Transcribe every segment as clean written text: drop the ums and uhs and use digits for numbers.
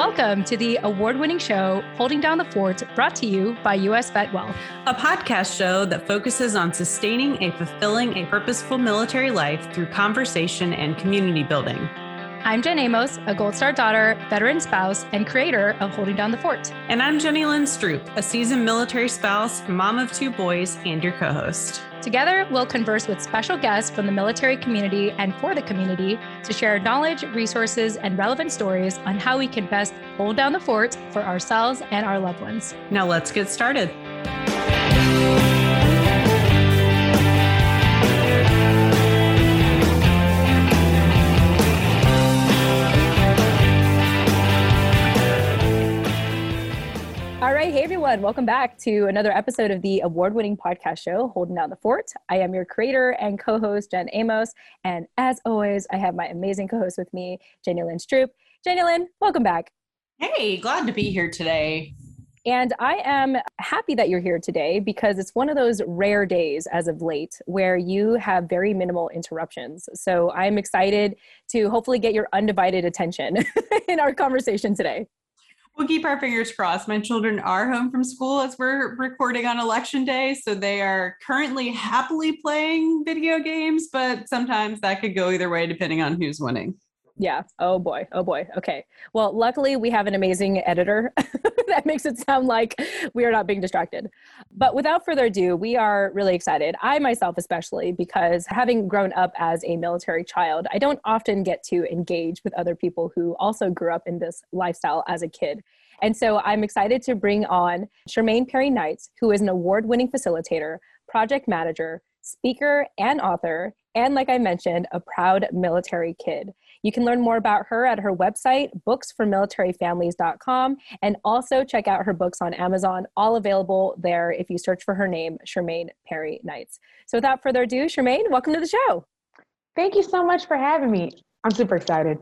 Welcome to the award-winning show, Holding Down the Fort, brought to you by U.S. Vet Wealth, a podcast show that focuses on sustaining and fulfilling a purposeful military life through conversation and community building. I'm Jen Amos, a Gold Star daughter, veteran spouse, and creator of Holding Down the Fort. And I'm Jenny Lynn Stroop, a seasoned military spouse, mom of two boys, and your co-host. Together, we'll converse with special guests from the military community and for the community to share knowledge, resources, and relevant stories on how we can best hold down the fort for ourselves and our loved ones. Now let's get started. All right. Hey, everyone. Welcome back to another episode of the award-winning podcast show, Holding Down the Fort. I am your creator and co-host, Jen Amos. And as always, I have my amazing co-host with me, Jenny Lynn Stroop. Jenny Lynn, welcome back. Hey, glad to be here today. And I am happy that you're here today because it's one of those rare days as of late where you have very minimal interruptions. So I'm excited to hopefully get your undivided attention in our conversation today. We'll keep our fingers crossed. My children are home from school as we're recording on election day, so they are currently happily playing video games, but sometimes that could go either way depending on who's winning. Yeah. Oh boy. Okay. Well, luckily we have an amazing editor that makes it sound like we are not being distracted. But without further ado, we are really excited. I myself, especially because having grown up as a military child, I don't often get to engage with other people who also grew up in this lifestyle as a kid. And so I'm excited to bring on Shermaine Perry-Knights, who is an award-winning facilitator, project manager, speaker, and author, and like I mentioned, a proud military kid. You can learn more about her at her website, booksformilitaryfamilies.com, and also check out her books on Amazon, all available there if you search for her name, Shermaine Perry-Knights. So without further ado, Shermaine, welcome to the show. Thank you so much for having me. I'm super excited.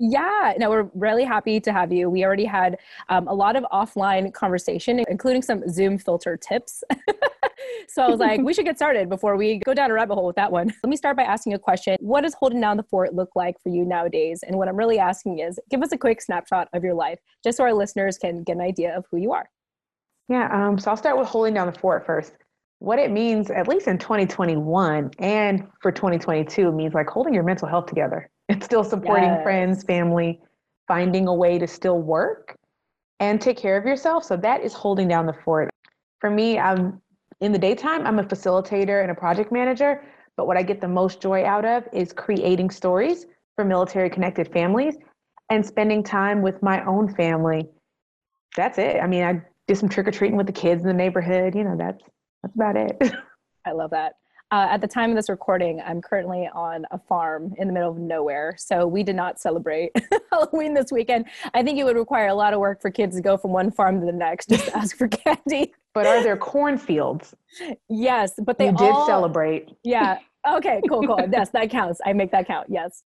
Yeah, no, we're really happy to have you. We already had a lot of offline conversation, including some Zoom filter tips. So I was like, we should get started before we go down a rabbit hole with that one. Let me start by asking a question. What does holding down the fort look like for you nowadays? And what I'm really asking is, give us a quick snapshot of your life, just so our listeners can get an idea of who you are. Yeah, so I'll start with holding down the fort first. What it means, at least in 2021 and for 2022, means like holding your mental health together. It's still supporting friends, family, finding a way to still work and take care of yourself. So that is holding down the fort. For me, in the daytime, I'm a facilitator and a project manager, but what I get the most joy out of is creating stories for military connected families and spending time with my own family. That's it. I mean, I did some trick-or-treating with the kids in the neighborhood. You know, that's about it. I love that. At the time of this recording, I'm currently on a farm in the middle of nowhere, so we did not celebrate Halloween this weekend. I think it would require a lot of work for kids to go from one farm to the next just to ask for candy. But are there cornfields? Yes, but they did celebrate. Yeah. Okay, cool. Yes, that counts. I make that count. Yes.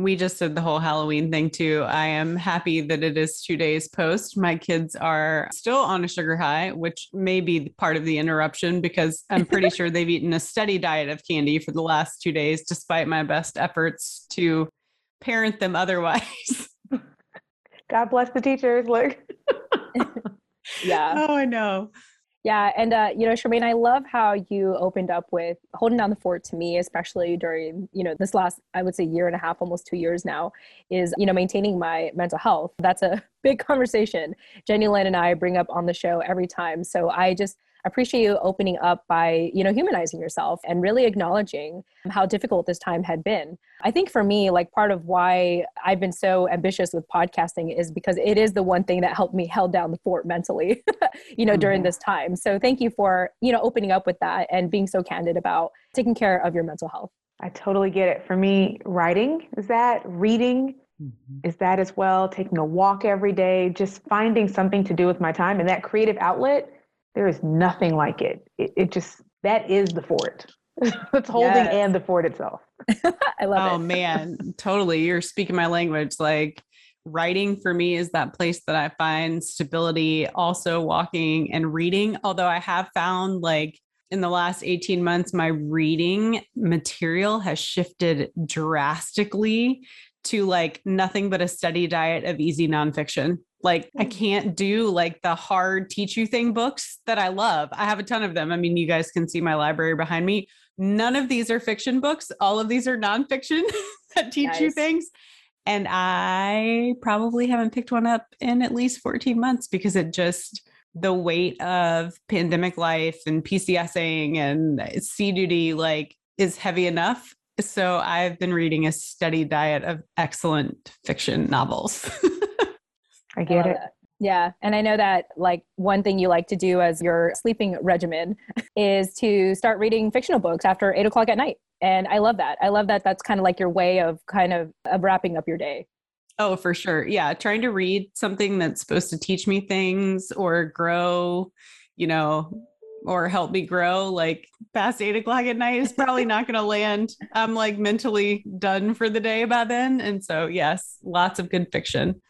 We just did the whole Halloween thing too. I am happy that it is 2 days post. My kids are still on a sugar high, which may be part of the interruption because I'm pretty sure they've eaten a steady diet of candy for the last 2 days, despite my best efforts to parent them otherwise. God bless the teachers. Look. Yeah. Oh, I know. Yeah. And, Shermaine, I love how you opened up with holding down the fort to me, especially during, this last, I would say year and a half, almost 2 years now is, maintaining my mental health. That's a big conversation Jenny Lynn and I bring up on the show every time. So I just appreciate you opening up by, humanizing yourself and really acknowledging how difficult this time had been. I think for me, part of why I've been so ambitious with podcasting is because it is the one thing that helped me hold down the fort mentally, during this time. So thank you for, opening up with that and being so candid about taking care of your mental health. I totally get it. For me, writing is that, reading is that as well, taking a walk every day, just finding something to do with my time and that creative outlet. There is nothing like it. That is the fort. It's holding and the fort itself. I love it. Oh man, totally. You're speaking my language. Writing for me is that place that I find stability, also walking and reading. Although I have found in the last 18 months, my reading material has shifted drastically to nothing but a steady diet of easy nonfiction. Like I can't do like the hard teach you thing books that I love. I have a ton of them. I mean, you guys can see my library behind me. None of these are fiction books. All of these are nonfiction that teach you things. And I probably haven't picked one up in at least 14 months because it just, the weight of pandemic life and PCSing and sea duty, like, is heavy enough. So I've been reading a steady diet of excellent fiction novels. I get it. Yeah. And I know that like one thing you like to do as your sleeping regimen is to start reading fictional books after 8 o'clock at night. And I love that. I love that. That's kind of like your way of kind of wrapping up your day. Oh, for sure. Yeah. Trying to read something that's supposed to teach me things or grow, you know, or help me grow, like past 8 o'clock at night is probably not going to land. I'm like mentally done for the day by then. And so yes, lots of good fiction.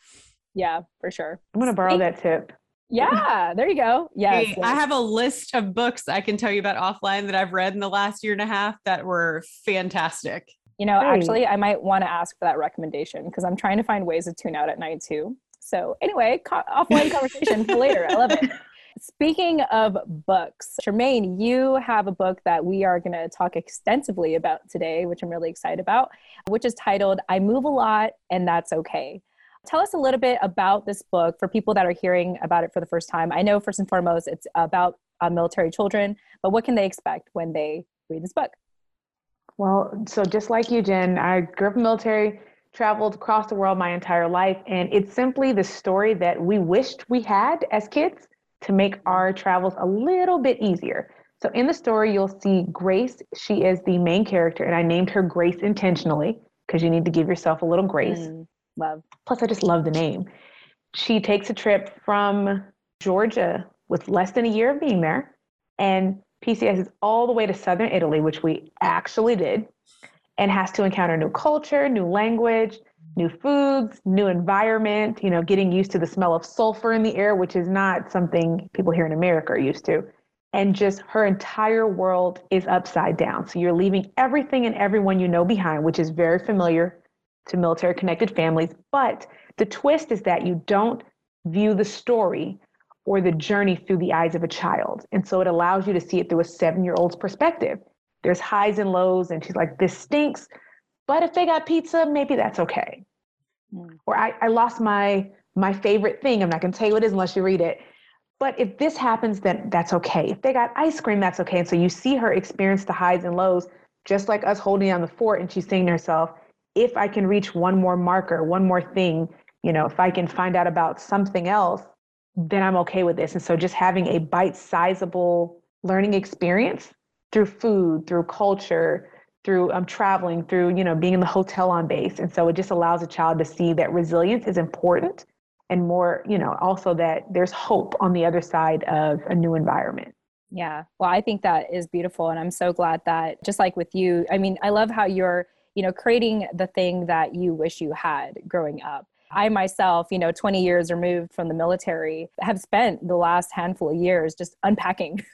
Yeah, for sure. I'm going to borrow that tip. Yeah, there you go. Yeah. Hey, I have a list of books I can tell you about offline that I've read in the last year and a half that were fantastic. You know, actually, I might want to ask for that recommendation because I'm trying to find ways to tune out at night too. So anyway, offline conversation for later. I love it. Speaking of books, Shermaine, you have a book that we are going to talk extensively about today, which I'm really excited about, which is titled I Move a Lot and That's Okay. Tell us a little bit about this book for people that are hearing about it for the first time. I know first and foremost, it's about military children, but what can they expect when they read this book? Well, so just like you, Jen, I grew up in the military, traveled across the world my entire life. And it's simply the story that we wished we had as kids to make our travels a little bit easier. So in the story, you'll see Grace. She is the main character. And I named her Grace intentionally because you need to give yourself a little grace. Love. Plus, I just love the name. She takes a trip from Georgia with less than a year of being there, and PCS is all the way to southern Italy, which we actually did, and has to encounter new culture, new language, new foods, new environment, you know, getting used to the smell of sulfur in the air, which is not something people here in America are used to. And just her entire world is upside down. So you're leaving everything and everyone you know behind, which is very familiar to military connected families. But the twist is that you don't view the story or the journey through the eyes of a child. And so it allows you to see it through a 7-year-old's perspective. There's highs and lows, and she's like, this stinks, but if they got pizza, maybe that's okay. Or I lost my favorite thing. I'm not gonna tell you what it is unless you read it. But if this happens, then that's okay. If they got ice cream, that's okay. And so you see her experience the highs and lows, just like us holding down the fort, and she's saying to herself, if I can reach one more marker, one more thing, you know, if I can find out about something else, then I'm okay with this. And so just having a bite-sizable learning experience through food, through culture, through traveling, through, you know, being in the hotel on base. And so it just allows a child to see that resilience is important and more, you know, also that there's hope on the other side of a new environment. Yeah. Well, I think that is beautiful. And I'm so glad that just like with you, I mean, I love how you're, you know, creating the thing that you wish you had growing up. I myself, you know, 20 years removed from the military, have spent the last handful of years just unpacking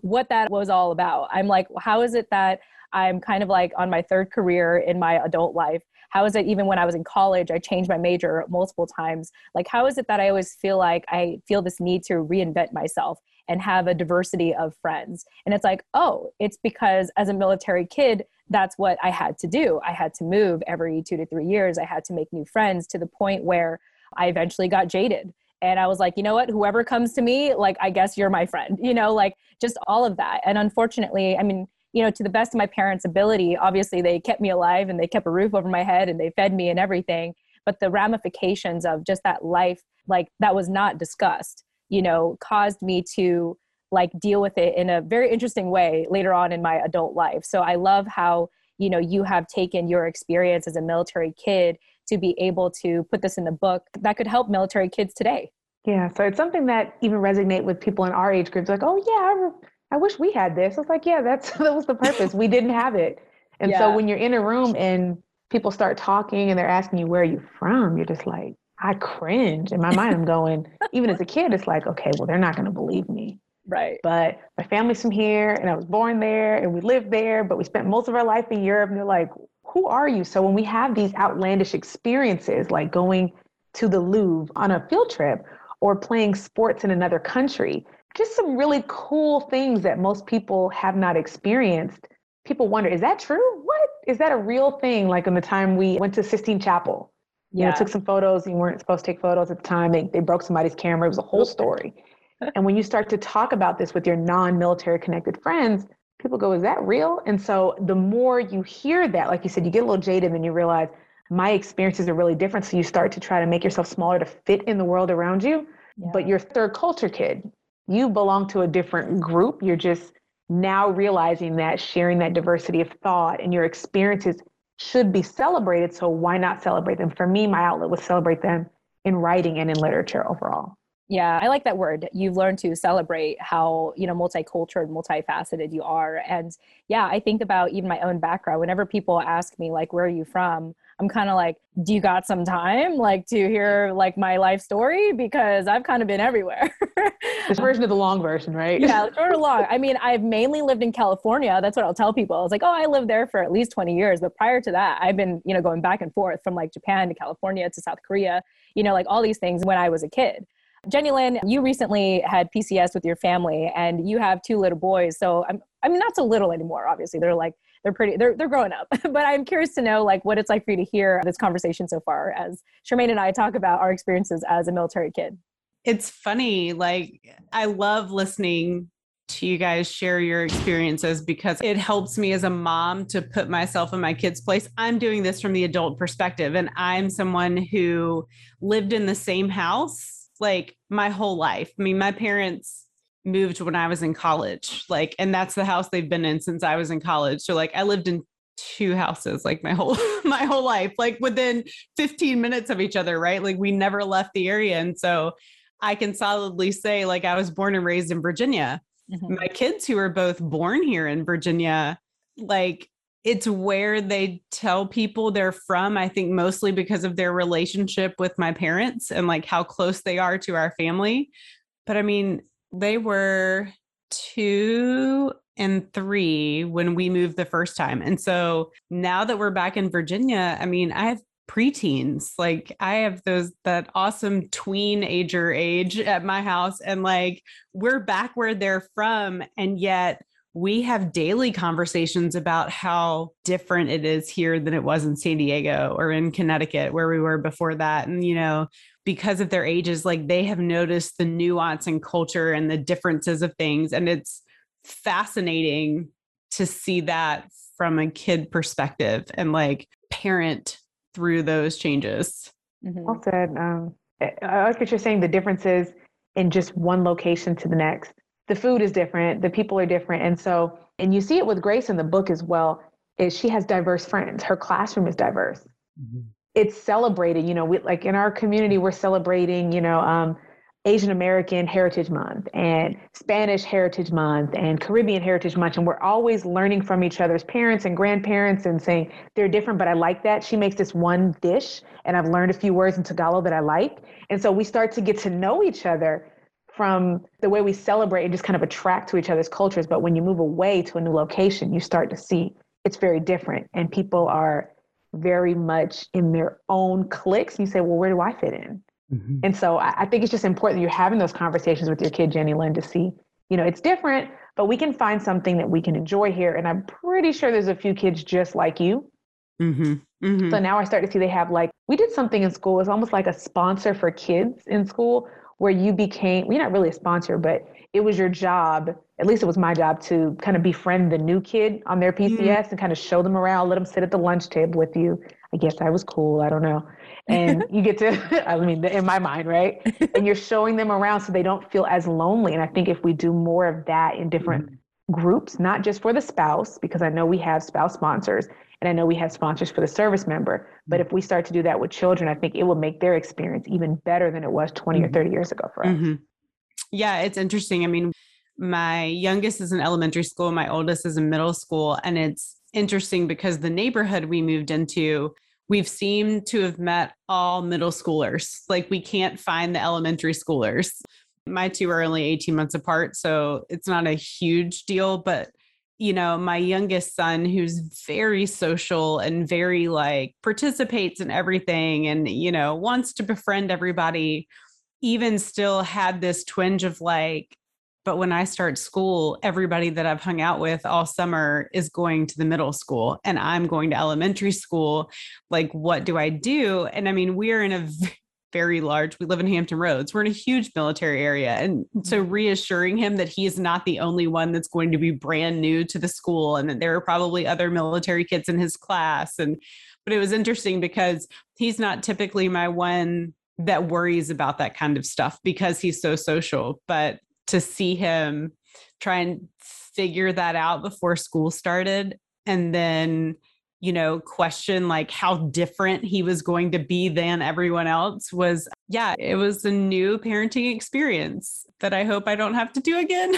what that was all about. I'm like, how is it that I'm kind of like on my third career in my adult life? How is it even when I was in college, I changed my major multiple times? Like, how is it that I always feel like I feel this need to reinvent myself and have a diversity of friends? And it's like, oh, it's because as a military kid, that's what I had to do. I had to move every 2 to 3 years. I had to make new friends to the point where I eventually got jaded. And I was like, you know what, whoever comes to me, like, I guess you're my friend, you know, like just all of that. And unfortunately, I mean, you know, to the best of my parents' ability, obviously they kept me alive and they kept a roof over my head and they fed me and everything. But the ramifications of just that life, like that was not discussed, you know, caused me to like deal with it in a very interesting way later on in my adult life. So I love how, you know, you have taken your experience as a military kid to be able to put this in the book that could help military kids today. Yeah. So it's something that even resonate with people in our age groups. Like, oh yeah, I wish we had this. I was like, yeah, that was the purpose. We didn't have it. And so when you're in a room and people start talking and they're asking you, where are you from? You're just like, I cringe. In my mind, I'm going, even as a kid, it's like, okay, well, they're not going to believe me. Right. But my family's from here and I was born there and we lived there, but we spent most of our life in Europe. And they're like, who are you? So when we have these outlandish experiences, like going to the Louvre on a field trip or playing sports in another country. Just some really cool things that most people have not experienced. People wonder, is that true? What? Is that a real thing? Like on the time we went to Sistine Chapel, you know, took some photos. You weren't supposed to take photos at the time. They broke somebody's camera. It was a whole story. And when you start to talk about this with your non-military connected friends, people go, is that real? And so the more you hear that, like you said, you get a little jaded and you realize my experiences are really different. So you start to try to make yourself smaller to fit in the world around you. Yeah. But you're a third culture kid. You belong to a different group. You're just now realizing that sharing that diversity of thought and your experiences should be celebrated. So why not celebrate them? For me, my outlet was celebrate them in writing and in literature overall. Yeah, I like that word. You've learned to celebrate how, you know, multicultural, multifaceted you are. And yeah, I think about even my own background. Whenever people ask me, like, where are you from? I'm kind of like, do you got some time like to hear like my life story? Because I've kind of been everywhere. This version of the long version, right? Yeah, short or long. I mean, I've mainly lived in California. That's what I'll tell people. I was like, oh, I lived there for at least 20 years. But prior to that, I've been, you know, going back and forth from like Japan to California to South Korea, you know, like all these things when I was a kid. Jenny Lynn, you recently had PCS with your family and you have two little boys. So I'm not so little anymore, obviously. They're growing up, but I'm curious to know like what it's like for you to hear this conversation so far as Shermaine and I talk about our experiences as a military kid. It's funny. Like I love listening to you guys share your experiences because it helps me as a mom to put myself in my kids' place. I'm doing this from the adult perspective and I'm someone who lived in the same house like my whole life. I mean, my parents moved when I was in college, like, and that's the house they've been in since I was in college. So like I lived in two houses, like my whole life, like within 15 minutes of each other, right? Like we never left the area. And so I can solidly say like I was born and raised in Virginia. Mm-hmm. My kids who are both born here in Virginia, like it's where they tell people they're from, I think mostly because of their relationship with my parents and like how close they are to our family. But I mean, they were 2 and 3 when we moved the first time. And so now that we're back in Virginia, I mean, I have preteens, like I have that awesome tween-ager age at my house. And like, we're back where they're from. And yet we have daily conversations about how different it is here than it was in San Diego or in Connecticut where we were before that. And, you know, because of their ages, like they have noticed the nuance and culture and the differences of things. And it's fascinating to see that from a kid perspective and like parent through those changes. Mm-hmm. Well said. I like what you're saying, the differences in just one location to the next. The food is different, the people are different. And so, and you see it with Grace in the book as well, is she has diverse friends. Her classroom is diverse. Mm-hmm. It's celebrated, you know, we, like in our community, we're celebrating, you know, Asian American Heritage Month and Spanish Heritage Month and Caribbean Heritage Month. And we're always learning from each other's parents and grandparents and saying they're different, but I like that. She makes this one dish and I've learned a few words in Tagalog that I like. And so we start to get to know each other from the way we celebrate and just kind of attract to each other's cultures. But when you move away to a new location, you start to see it's very different and people are very much in their own cliques. You say, well, where do I fit in? Mm-hmm. And so I think it's just important that you're having those conversations with your kid, Jenny Lynn, to see, you know, it's different, but we can find something that we can enjoy here. And I'm pretty sure there's a few kids just like you. Mm-hmm. Mm-hmm. So now I start to see they have like, we did something in school. It's almost like a sponsor for kids in school where you became, well, you're not really a sponsor, but it was your job, at least it was my job, to kind of befriend the new kid on their PCS and kind of show them around, let them sit at the lunch table with you. I guess I was cool, I don't know. And you get to, I mean, in my mind, right? And you're showing them around so they don't feel as lonely. And I think if we do more of that in different groups, not just for the spouse, because I know we have spouse sponsors, and I know we have sponsors for the service member, but if we start to do that with children, I think it will make their experience even better than it was 20 or 30 years ago for us. Mm-hmm. Yeah, it's interesting. I mean, my youngest is in elementary school, my oldest is in middle school, and it's interesting because the neighborhood we moved into, we've seemed to have met all middle schoolers. Like we can't find the elementary schoolers. My two are only 18 months apart, so it's not a huge deal, but you know, my youngest son, who's very social and very like participates in everything and, you know, wants to befriend everybody, even still had this twinge of like, but when I start school, everybody that I've hung out with all summer is going to the middle school and I'm going to elementary school. Like, what do I do? And I mean, we're in a very large, we live in Hampton Roads. We're in a huge military area. And so reassuring him that he is not the only one that's going to be brand new to the school and that there are probably other military kids in his class. And, but it was interesting because he's not typically my one that worries about that kind of stuff because he's so social, but to see him try and figure that out before school started and then, you know, question like how different he was going to be than everyone else was, yeah, it was a new parenting experience that I hope I don't have to do again.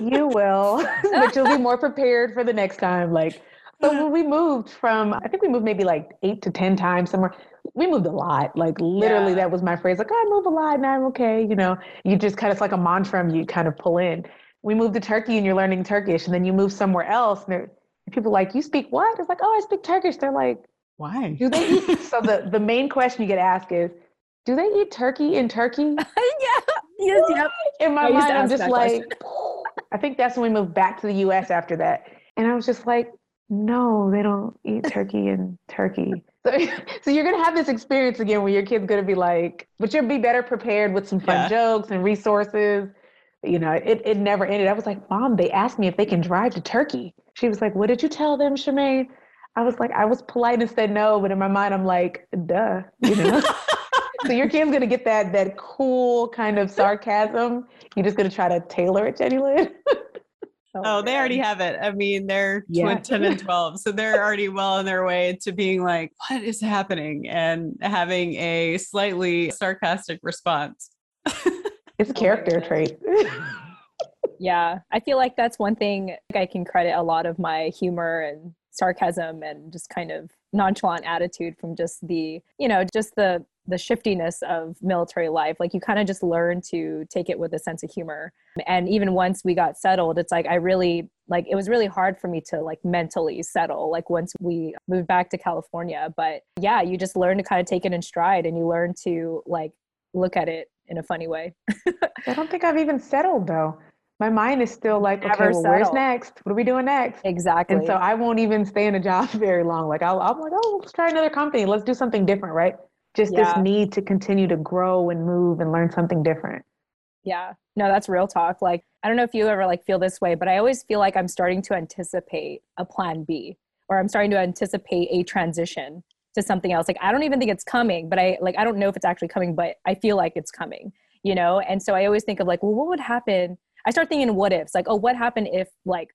You will, but you'll be more prepared for the next time. Like, so when we moved from, I think we moved maybe like 8 to 10 times somewhere. We moved a lot. Like literally that was my phrase. Like, I move a lot and I'm okay. You know, you just kind of, it's like a mantra you kind of pull in. We moved to Turkey and you're learning Turkish, and then you move somewhere else and people are like, you speak what? It's like, oh, I speak Turkish. They're like, why? Do they eat? So the main question you get asked is, do they eat turkey in Turkey? Yes. In my mind, I'm just like, I think that's when we moved back to the US after that. And I was just like, no, they don't eat turkey in Turkey. So you're going to have this experience again where your kid's going to be like, but you'll be better prepared with some fun jokes and resources. You know, it never ended. I was like, Mom, they asked me if they can drive to Turkey. She was like, what did you tell them, Shermaine? I was like, I was polite and said no, but in my mind, I'm like, duh, you know? So your kid's going to get that cool kind of sarcasm. You're just going to try to tailor it, Jenny Lynn. Oh, they already have it. I mean, they're 10 and 12, so they're already well on their way to being like, what is happening? And having a slightly sarcastic response. It's a character trait. Yeah. I feel like that's one thing I can credit a lot of my humor and sarcasm and just kind of nonchalant attitude from just the, you know, just the shiftiness of military life. Like you kind of just learn to take it with a sense of humor. And even once we got settled, it's like, it was really hard for me to like mentally settle, like once we moved back to California, but yeah, you just learn to kind of take it in stride and you learn to like, look at it in a funny way. I don't think I've even settled though. My mind is still like, okay, well, where's next? What are we doing next? Exactly. And so I won't even stay in a job very long. Like I'm like, oh, let's try another company. Let's do something different. Right. Just this need to continue to grow and move and learn something different. Yeah, no, that's real talk. Like, I don't know if you ever like feel this way, but I always feel like I'm starting to anticipate a plan B, or I'm starting to anticipate a transition to something else. Like, I don't even think it's coming, but I don't know if it's actually coming, but I feel like it's coming, you know? And so I always think of like, well, what would happen? I start thinking what ifs, like, oh, what happened if like,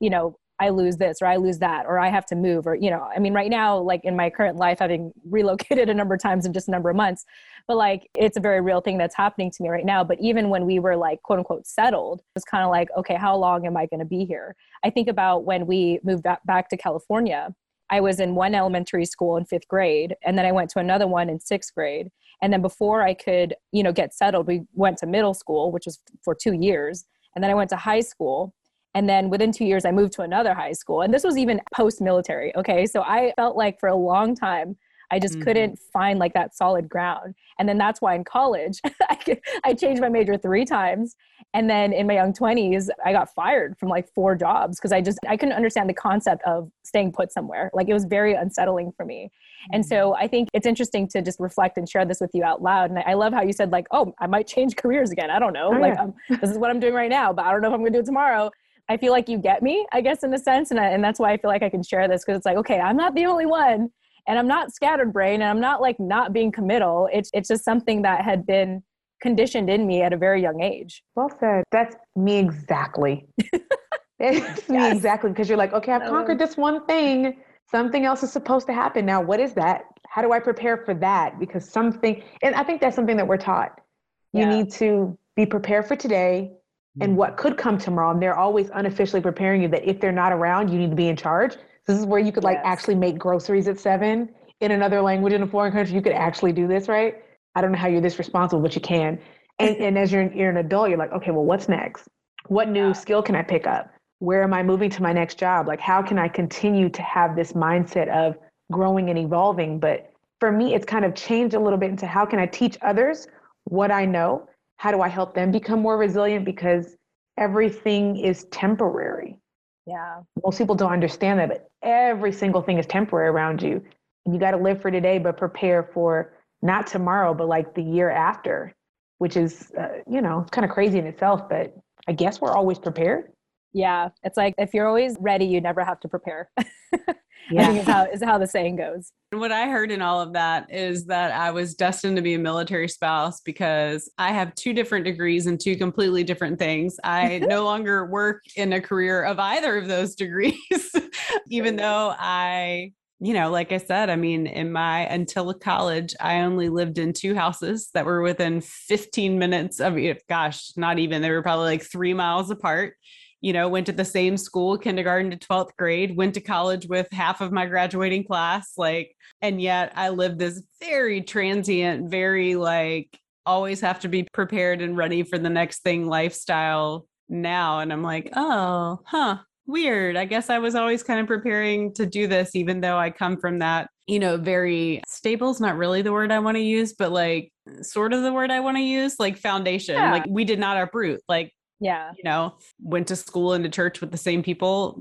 you know, I lose this or I lose that, or I have to move, or, you know, I mean, right now, like in my current life, having relocated a number of times in just a number of months, but like, it's a very real thing that's happening to me right now. But even when we were like, quote unquote, settled, it's kind of like, okay, how long am I going to be here? I think about when we moved back to California, I was in one elementary school in 5th grade, and then I went to another one in 6th grade. And then before I could, you know, get settled, we went to middle school, which was for 2 years. And then I went to high school. And then within 2 years, I moved to another high school. And this was even post-military, okay? So I felt like for a long time, I just couldn't find like that solid ground. And then that's why in college, I changed my major 3 times. And then in my young 20s, I got fired from like 4 jobs because I couldn't understand the concept of staying put somewhere. Like it was very unsettling for me. And so I think it's interesting to just reflect and share this with you out loud. And I love how you said like, oh, I might change careers again. I don't know. This is what I'm doing right now, but I don't know if I'm going to do it tomorrow. I feel like you get me, I guess, in a sense. And that's why I feel like I can share this, because it's like, okay, I'm not the only one, and I'm not scattered brain, and I'm not like not being committal. It's just something that had been conditioned in me at a very young age. Well said. That's me exactly. Exactly. Because you're like, okay, I've conquered this one thing. Something else is supposed to happen. Now, what is that? How do I prepare for that? Because something, and I think that's something that we're taught. You need to be prepared for today and what could come tomorrow. And they're always unofficially preparing you that if they're not around, you need to be in charge. This is where you could like actually make groceries at 7 in another language in a foreign country. You could actually do this, right? I don't know how you're this responsible, but you can. And as you're an adult, you're like, okay, well, what's next? What new skill can I pick up? where am I moving to my next job? Like, how can I continue to have this mindset of growing and evolving? But for me, it's kind of changed a little bit into how can I teach others what I know? How do I help them become more resilient? Because everything is temporary. Yeah. Most people don't understand that, but every single thing is temporary around you. And you got to live for today, but prepare for not tomorrow, but like the year after, which is, it's kind of crazy in itself, but I guess we're always prepared. Yeah. It's like, if you're always ready, you never have to prepare. Yeah. I think is how the saying goes. What I heard in all of that is that I was destined to be a military spouse because I have 2 different degrees and 2 completely different things. I no longer work in a career of either of those degrees, even though I, like I said, until college, I only lived in 2 houses that were within 15 minutes of, they were probably like 3 miles apart. Went to the same school, kindergarten to 12th grade, went to college with half of my graduating class, and yet I lived this very transient, very always have to be prepared and ready for the next thing lifestyle now. And I'm like, weird. I guess I was always kind of preparing to do this, even though I come from that, very stable's not really the word I want to use, but sort of the word I want to use, foundation, yeah. We did not uproot, yeah. Went to school and to church with the same people,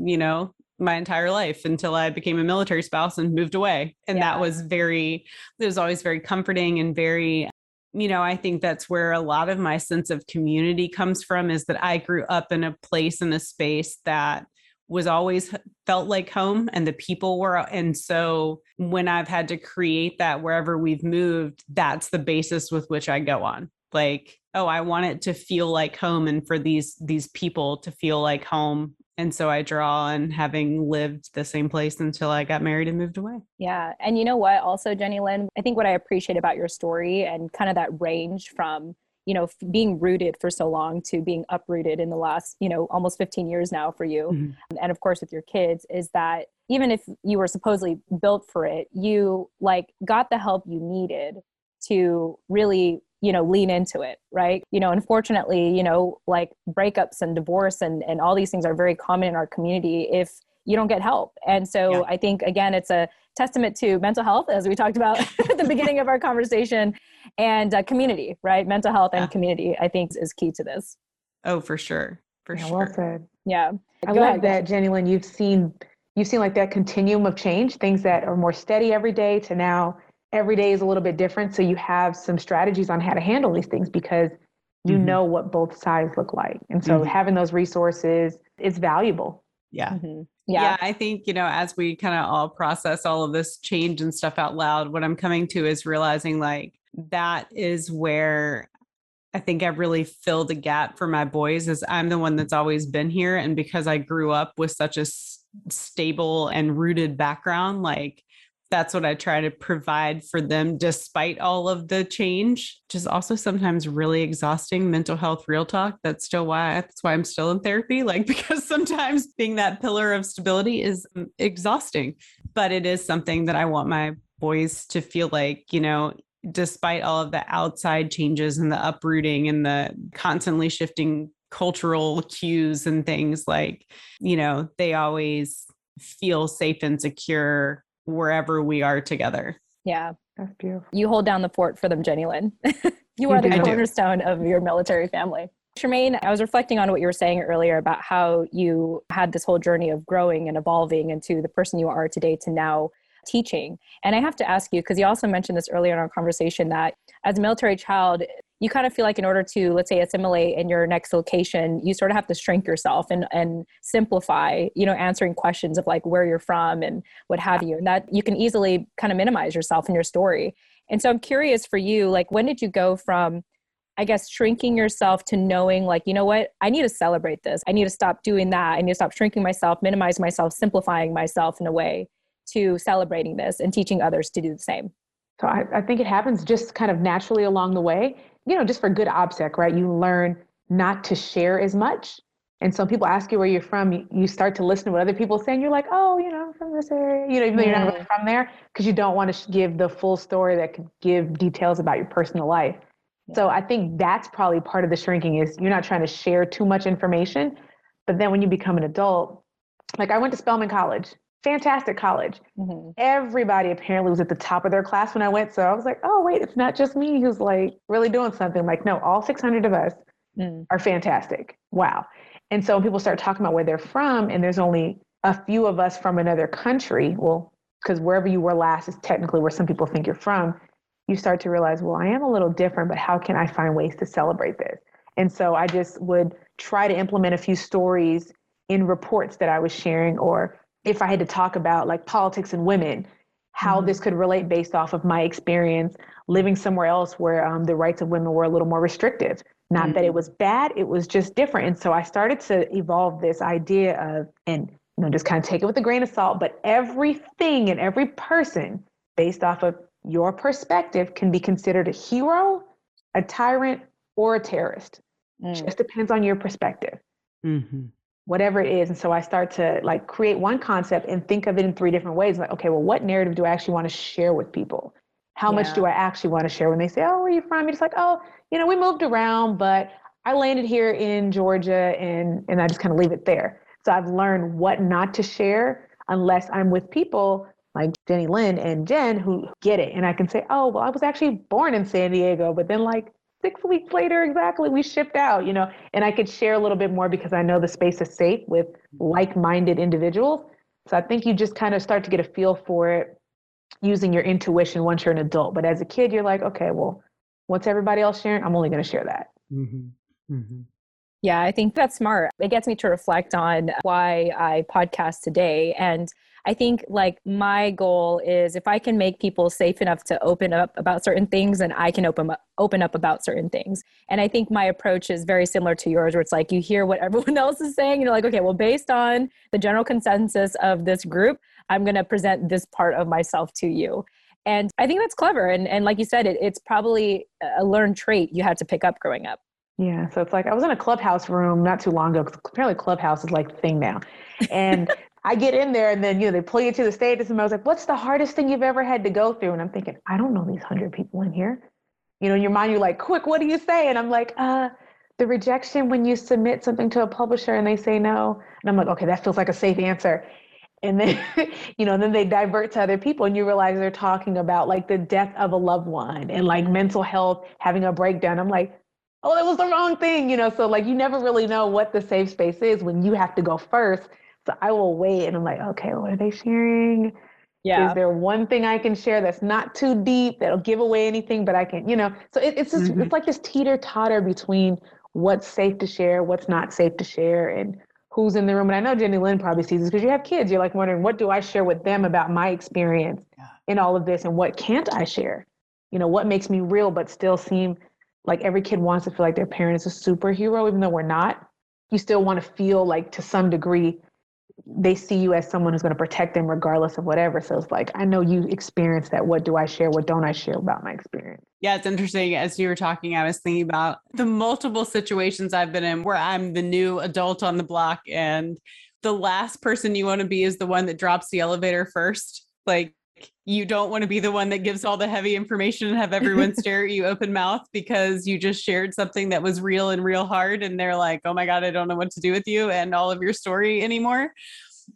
my entire life until I became a military spouse and moved away. And yeah. It was always very comforting and very, I think that's where a lot of my sense of community comes from, is that I grew up in a place, in a space that was always felt like home, and the people were. And so when I've had to create that wherever we've moved, that's the basis with which I go on. I want it to feel like home, and for these people to feel like home. And so I draw on having lived the same place until I got married and moved away. Yeah. And you know what? Also, Jenny Lynn, I think what I appreciate about your story and kind of that range from, being rooted for so long to being uprooted in the last, almost 15 years now for you. Mm-hmm. And of course, with your kids, is that even if you were supposedly built for it, you got the help you needed to really lean into it, right? Unfortunately, breakups and divorce and all these things are very common in our community if you don't get help. And so yeah. I think, again, it's a testament to mental health, as we talked about at the beginning of our conversation, and community, right? Mental health and community, I think, is key to this. Oh, for sure. For sure. Well said. Yeah. I love that, Jenny Lynn. You've seen that continuum of change, things that are more steady every day to now every day is a little bit different. So you have some strategies on how to handle these things because you mm-hmm. know what both sides look like. And so mm-hmm. having those resources is valuable. Yeah. Mm-hmm. Yeah. I think, as we kind of all process all of this change and stuff out loud, what I'm coming to is realizing that is where I think I really filled a gap for my boys, is I'm the one that's always been here. And because I grew up with such a stable and rooted background, that's what I try to provide for them, despite all of the change, which is also sometimes really exhausting, mental health, real talk. That's why I'm still in therapy, because sometimes being that pillar of stability is exhausting, but it is something that I want my boys to feel despite all of the outside changes and the uprooting and the constantly shifting cultural cues and things, they always feel safe and secure wherever we are together. Yeah. That's beautiful. You hold down the fort for them, Jenny Lynn. You are the cornerstone of your military family. Shermaine, I was reflecting on what you were saying earlier about how you had this whole journey of growing and evolving into the person you are today to now teaching. And I have to ask you, because you also mentioned this earlier in our conversation, that as a military child, you kind of feel in order to, let's say, assimilate in your next location, you sort of have to shrink yourself and simplify, answering questions of where you're from and what have you, and that you can easily kind of minimize yourself in your story. And so I'm curious for you, when did you go from, I guess, shrinking yourself to knowing what, I need to celebrate this. I need to stop doing that. I need to stop shrinking myself, minimize myself, simplifying myself in a way, to celebrating this and teaching others to do the same. So I think it happens just kind of naturally along the way. Just for good OPSEC, right? You learn not to share as much. And so people ask you where you're from, you start to listen to what other people are saying. You're like, oh, I'm from this area, even though you're not really from there, because you don't want to give the full story that could give details about your personal life. Yeah. So I think that's probably part of the shrinking, is you're not trying to share too much information, But then when you become an adult, like I went to Spelman College, fantastic college. Mm-hmm. Everybody apparently was at the top of their class when I went. So I was like, oh, wait, it's not just me who's like really doing something. Like, no, all 600 of us are fantastic. Wow. And so people start talking about where they're from, and there's only a few of us from another country. Well, because wherever you were last is technically where some people think you're from. You start to realize, well, I am a little different, but how can I find ways to celebrate this? And so I just would try to implement a few stories in reports that I was sharing, or if I had to talk about like politics and women, how this could relate based off of my experience living somewhere else where the rights of women were a little more restrictive. Not that it was bad, it was just different. And so I started to evolve this idea of, and you know, just kind of take it with a grain of salt, but everything and every person based off of your perspective can be considered a hero, a tyrant, or a terrorist. Just depends on your perspective, whatever it is. And so I start to like create one concept and think of it in three different ways. Like, okay, well, what narrative do I actually want to share with people? How much do I actually want to share when they say, oh, where are you from? You're just like, oh, you know, we moved around, but I landed here in Georgia, and I just kind of leave it there. So I've learned what not to share unless I'm with people like Jenny Lynn and Jen who get it. And I can say, oh, well, I was actually born in San Diego, but then like 6 weeks later, exactly, we shipped out, you know, and I could share a little bit more because I know the space is safe with like-minded individuals. So I think you just kind of start to get a feel for it using your intuition once you're an adult. But as a kid, you're like, okay, well, what's everybody else sharing? I'm only going to share that. Yeah, I think that's smart. It gets me to reflect on why I podcast today. And I think like my goal is if I can make people safe enough to open up about certain things, then I can open up about certain things. And I think my approach is very similar to yours, where it's like you hear what everyone else is saying, you're like, okay, well, based on the general consensus of this group, I'm going to present this part of myself to you. And I think that's clever. And like you said, it's probably a learned trait you had to pick up growing up. Yeah. So it's like, I was in a Clubhouse room not too long ago, because apparently Clubhouse is like the thing now. And I get in there and then, you know, they pull you to the stage and I was like, what's the hardest thing you've ever had to go through? And I'm thinking, I don't know these 100 people in here. You know, in your mind, you're like, quick, what do you say? And I'm like, the rejection when you submit something to a publisher and they say no. And I'm like, okay, that feels like a safe answer. And then, you know, then they divert to other people and you realize they're talking about like the death of a loved one and like mental health, having a breakdown. I'm like, oh, that was the wrong thing, you know? So like, you never really know what the safe space is when you have to go first. So I will wait and I'm like, okay, what are they sharing? Yeah. Is there one thing I can share that's not too deep, that'll give away anything, but I can, you know? So it's just, it's like this teeter totter between what's safe to share, what's not safe to share, and who's in the room. And I know Jenny Lynn probably sees this because you have kids. You're like wondering, what do I share with them about my experience in all of this? And what can't I share? You know, what makes me real, but still seem like every kid wants to feel like their parent is a superhero, even though we're not. You still want to feel like to some degree, they see you as someone who's going to protect them regardless of whatever. So it's like, I know you experienced that. What do I share? What don't I share about my experience? Yeah, it's interesting. As you were talking, I was thinking about the multiple situations I've been in where I'm the new adult on the block. And the last person you want to be is the one that drops the elevator first. Like, you don't want to be the one that gives all the heavy information and have everyone stare at you open mouth because you just shared something that was real and real hard. And they're like, oh my God, I don't know what to do with you and all of your story anymore.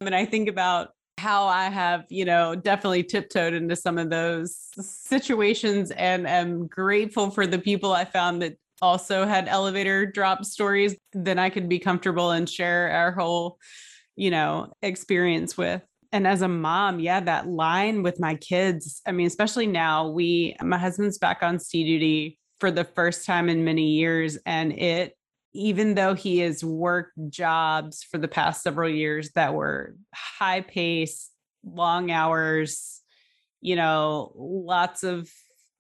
And I think about how I have, you know, definitely tiptoed into some of those situations, and am grateful for the people I found that also had elevator drop stories that I could be comfortable and share our whole, you know, experience with. And as a mom, yeah, that line with my kids, I mean, especially now, my husband's back on sea duty for the first time in many years. And even though he has worked jobs for the past several years that were high pace, long hours, you know, lots of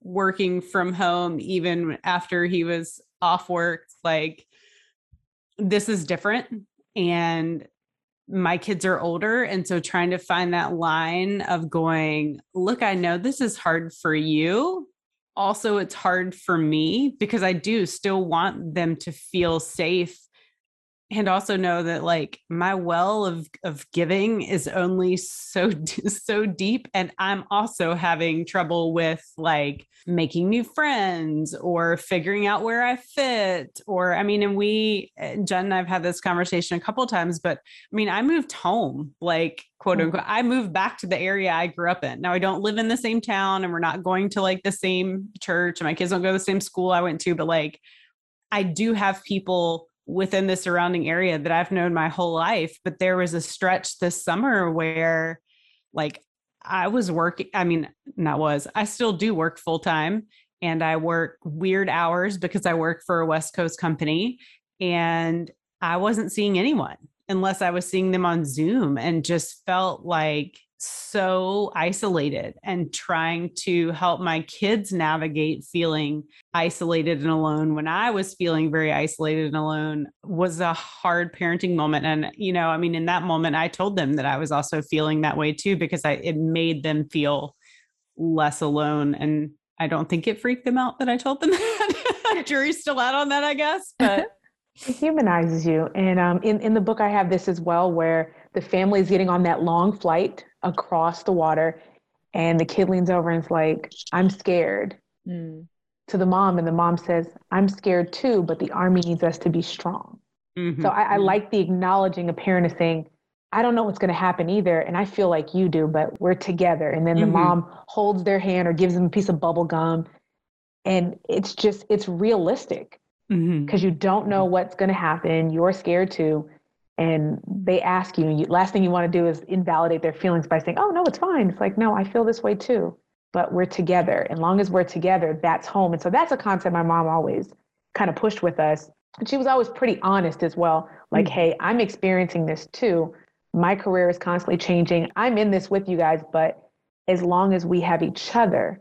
working from home, even after he was off work, like, this is different. And my kids are older. And so trying to find that line of going, look, I know this is hard for you. Also, it's hard for me because I do still want them to feel safe And also know that like my well of giving is only so deep. And I'm also having trouble with like making new friends or figuring out where I fit, or, I mean, and Jen and I've had this conversation a couple of times, but I mean, I moved home, like quote unquote, I moved back to the area I grew up in. Now I don't live in the same town and we're not going to like the same church and my kids don't go to the same school I went to, but like, I do have people within the surrounding area that I've known my whole life. But there was a stretch this summer where like I was working, I still do work full time, and I work weird hours because I work for a West Coast company, and I wasn't seeing anyone unless I was seeing them on Zoom, and just felt like so isolated, and trying to help my kids navigate feeling isolated and alone when I was feeling very isolated and alone was a hard parenting moment. And, you know, I mean, in that moment, I told them that I was also feeling that way too, because it made them feel less alone. And I don't think it freaked them out that I told them that. Jury's still out on that, I guess, but it humanizes you. And in the book, I have this as well, where the family is getting on that long flight across the water, and the kid leans over and is like, I'm scared to the mom. And the mom says, I'm scared too, but the Army needs us to be strong. Mm-hmm. So I like the acknowledging a parent is saying, I don't know what's going to happen either. And I feel like you do, but we're together. And then the mom holds their hand or gives them a piece of bubble gum. And it's just, it's realistic because you don't know what's going to happen. You're scared too. And they ask you, and you, last thing you want to do is invalidate their feelings by saying, oh, no, it's fine. It's like, no, I feel this way too, but we're together. And long as we're together, that's home. And so that's a concept my mom always kind of pushed with us. And she was always pretty honest as well. Like, hey, I'm experiencing this too. My career is constantly changing. I'm in this with you guys, but as long as we have each other,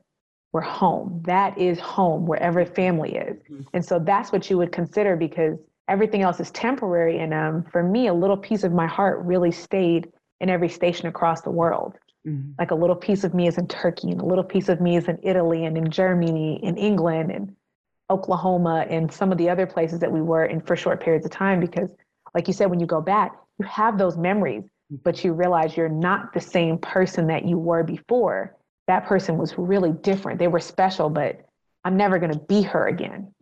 we're home. That is home, wherever family is. And so that's what you would consider, because everything else is temporary. And for me, a little piece of my heart really stayed in every station across the world. Like a little piece of me is in Turkey, and a little piece of me is in Italy, and in Germany, and England, and Oklahoma, and some of the other places that we were in for short periods of time. Because like you said, when you go back, you have those memories, but you realize you're not the same person that you were before. That person was really different. They were special, but I'm never going to be her again.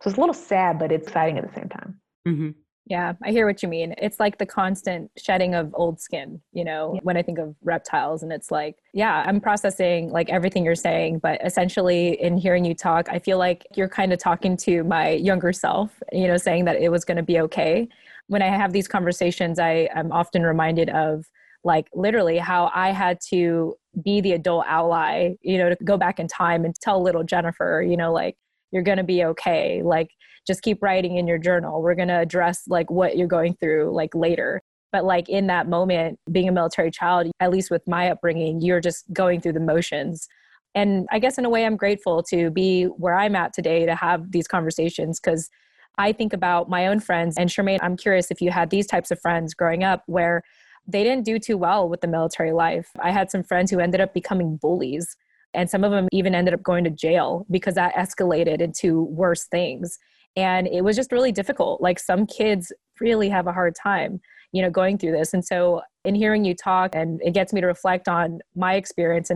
So it's a little sad, but it's exciting at the same time. Yeah, I hear what you mean. It's like the constant shedding of old skin, you know, when I think of reptiles. And it's like, yeah, I'm processing like everything you're saying, but essentially in hearing you talk, I feel like you're kind of talking to my younger self, you know, saying that it was going to be okay. When I have these conversations, I'm often reminded of like literally how I had to be the adult ally, you know, to go back in time and tell little Jennifer, you know, like, you're going to be okay. Like, just keep writing in your journal. We're going to address like what you're going through like later. But like in that moment, being a military child, at least with my upbringing, you're just going through the motions. And I guess in a way I'm grateful to be where I'm at today to have these conversations, because I think about my own friends. And Shermaine, I'm curious if you had these types of friends growing up where they didn't do too well with the military life. I had some friends who ended up becoming bullies. And some of them even ended up going to jail because that escalated into worse things. And it was just really difficult. Like, some kids really have a hard time, you know, going through this. And so in hearing you talk, and it gets me to reflect on my experience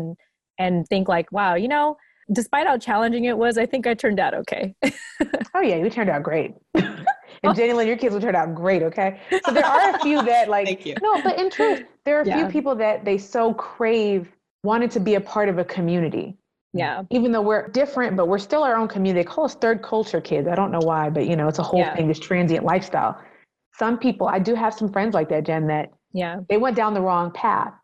and think like, wow, you know, despite how challenging it was, I think I turned out okay. Oh yeah, you turned out great. And Jenny Lynn, your kids will turn out great, okay? So there are a few that like, thank you. No, but in truth, there are a few people that they so crave wanted to be a part of a community. Yeah. Even though we're different, but we're still our own community. They call us third culture kids. I don't know why, but you know, it's a whole thing, this transient lifestyle. Some people, I do have some friends like that, Jen, that they went down the wrong path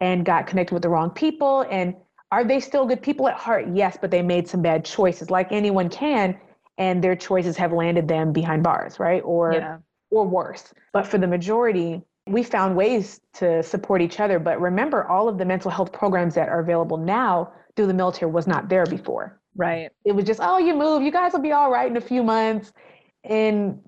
and got connected with the wrong people. And are they still good people at heart? Yes, but they made some bad choices, like anyone can, and their choices have landed them behind bars, right? Or worse. But for the majority, we found ways to support each other. But remember, all of the mental health programs that are available now through the military was not there before. Right. It was just, oh, you move, you guys will be all right in a few months. And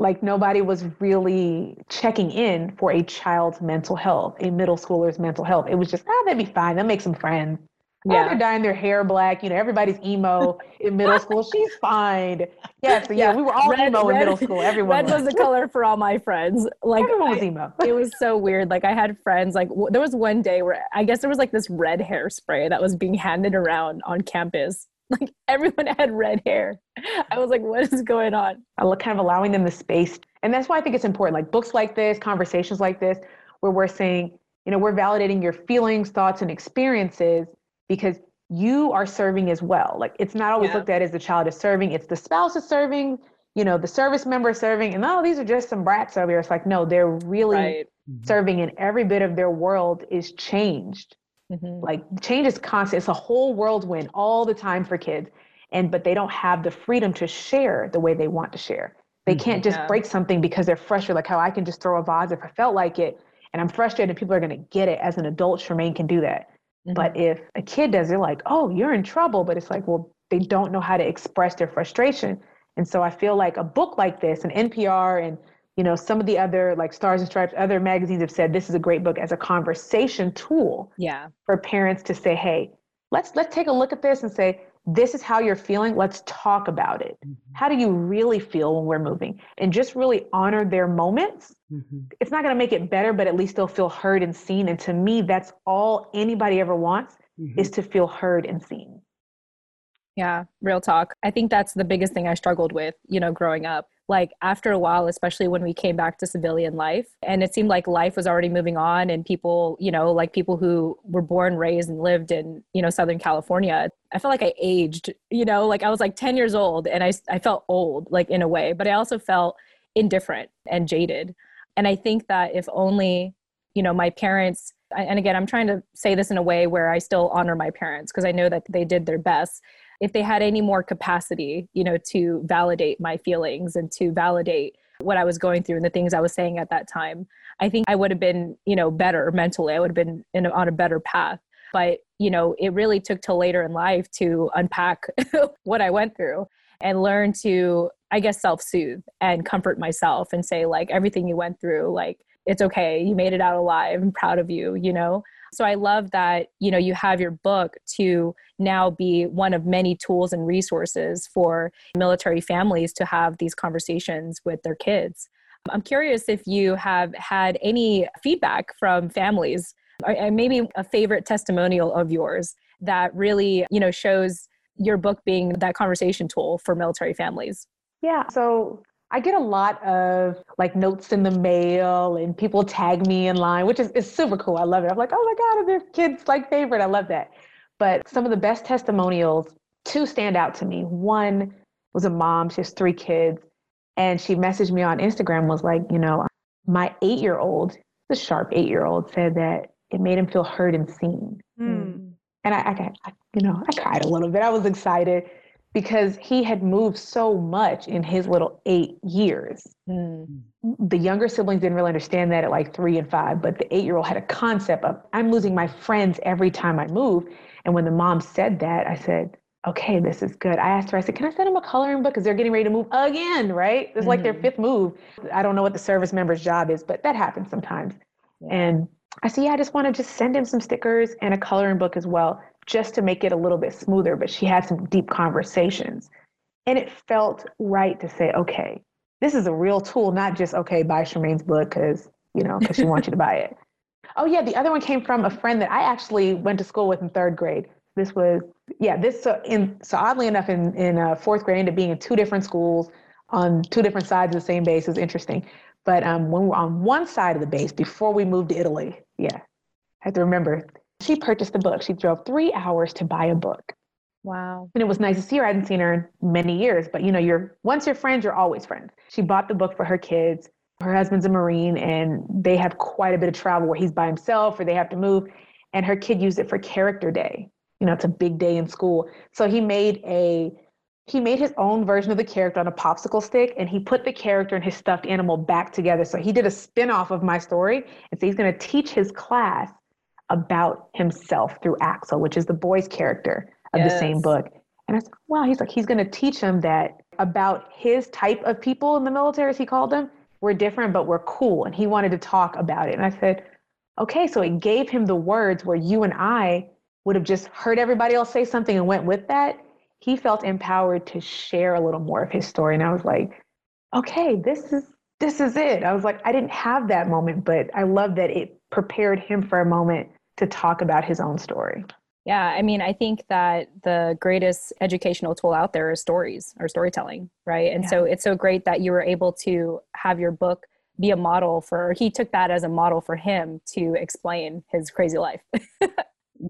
like, nobody was really checking in for a child's mental health, a middle schooler's mental health. It was just, oh, they'd be fine. They'll make some friends. Yeah. Oh, they're dyeing their hair black. You know, everybody's emo in middle school. She's fine. Yeah, so yeah, we were all emo in middle school. Everyone was the color for all my friends. Like, everyone was emo. It was so weird. Like, I had friends, like, there was one day where I guess there was like this red hairspray that was being handed around on campus. Like, everyone had red hair. I was like, what is going on? I look kind of allowing them the space. And that's why I think it's important. Like, books like this, conversations like this, where we're saying, you know, we're validating your feelings, thoughts, and experiences, because you are serving as well. Like, it's not always looked at as the child is serving. It's the spouse is serving, you know, the service member is serving, and oh, these are just some brats over here. It's like, no, they're really serving, and every bit of their world is changed. Mm-hmm. Like, change is constant. It's a whole whirlwind all the time for kids. But they don't have the freedom to share the way they want to share. They can't just break something because they're frustrated. Like, how I can just throw a vase if I felt like it, and I'm frustrated, people are going to get it. As an adult, Shermaine can do that. Mm-hmm. But if a kid does, they're like, oh, you're in trouble. But it's like, well, they don't know how to express their frustration. And so I feel like a book like this, and NPR and, you know, some of the other, like Stars and Stripes, other magazines have said, this is a great book as a conversation tool for parents to say, hey, let's take a look at this and say, this is how you're feeling. Let's talk about it. Mm-hmm. How do you really feel when we're moving? And just really honor their moments. Mm-hmm. It's not going to make it better, but at least they'll feel heard and seen. And to me, that's all anybody ever wants, is to feel heard and seen. Yeah, real talk. I think that's the biggest thing I struggled with, you know, growing up. Like, after a while, especially when we came back to civilian life, and it seemed like life was already moving on, and people, you know, like people who were born, raised, and lived in, you know, Southern California, I felt like I aged, you know, like I was like 10 years old and I felt old, like, in a way, but I also felt indifferent and jaded. And I think that if only, you know, my parents, and again, I'm trying to say this in a way where I still honor my parents because I know that they did their best. If they had any more capacity, you know, to validate my feelings and to validate what I was going through and the things I was saying at that time, I think I would have been, you know, better mentally. I would have been on a better path. But, you know, it really took till later in life to unpack what I went through and learn to, I guess, self-soothe and comfort myself and say, like, everything you went through, like, it's okay. You made it out alive. I'm proud of you, you know? So I love that, you know, you have your book to now be one of many tools and resources for military families to have these conversations with their kids. I'm curious if you have had any feedback from families, or maybe a favorite testimonial of yours that really, you know, shows your book being that conversation tool for military families. Yeah. So I get a lot of like notes in the mail and people tag me in line, which is super cool. I love it. I'm like, oh my God, they're kids' like favorite. I love that. But some of the best testimonials, two stand out to me. One was a mom, she has 3 kids, and she messaged me on Instagram, was like, you know, my 8-year-old, the sharp 8-year-old, said that it made him feel heard and seen. Mm. And I, you know, I cried a little bit. I was excited, because he had moved so much in his little 8 years. Mm. The younger siblings didn't really understand that at like 3 and 5, but the 8-year-old had a concept of, I'm losing my friends every time I move. And when the mom said that, I said, okay, this is good. I asked her, I said, can I send him a coloring book? Because they're getting ready to move again, right? It's like their 5th move. I don't know what the service member's job is, but that happens sometimes. Yeah. And I said, yeah, I just want to just send him some stickers and a coloring book as well, just to make it a little bit smoother. But she had some deep conversations, and it felt right to say, okay, this is a real tool, not just, okay, buy Shermaine's book because she wants you to buy it. Oh yeah. The other one came from a friend that I actually went to school with in 3rd grade. This was, oddly enough, in 4th grade, I ended up being in 2 different schools on 2 different sides of the same base. It was interesting. But when we were on one side of the base, before we moved to Italy, I had to remember, she purchased the book. She drove 3 hours to buy a book. Wow. And it was nice to see her. I hadn't seen her in many years, but you know, once you're friends, you're always friends. She bought the book for her kids. Her husband's a Marine, and they have quite a bit of travel where he's by himself or they have to move. And her kid used it for character day. You know, it's a big day in school. So he made his own version of the character on a popsicle stick, and he put the character and his stuffed animal back together. So he did a spin-off of my story. And so he's going to teach his class about himself through Axel, which is the boy's character of the same book. And I said, wow, he's like, he's going to teach him that about his type of people in the military, as he called them, we're different, but we're cool. And he wanted to talk about it. And I said, okay, so it gave him the words where you and I would have just heard everybody else say something and went with that, he felt empowered to share a little more of his story. And I was like, okay, this is it. I was like, I didn't have that moment, but I love that it prepared him for a moment to talk about his own story. Yeah. I mean, I think that the greatest educational tool out there is stories or storytelling, right? And so it's so great that you were able to have your book be a model for, he took that as a model for him to explain his crazy life.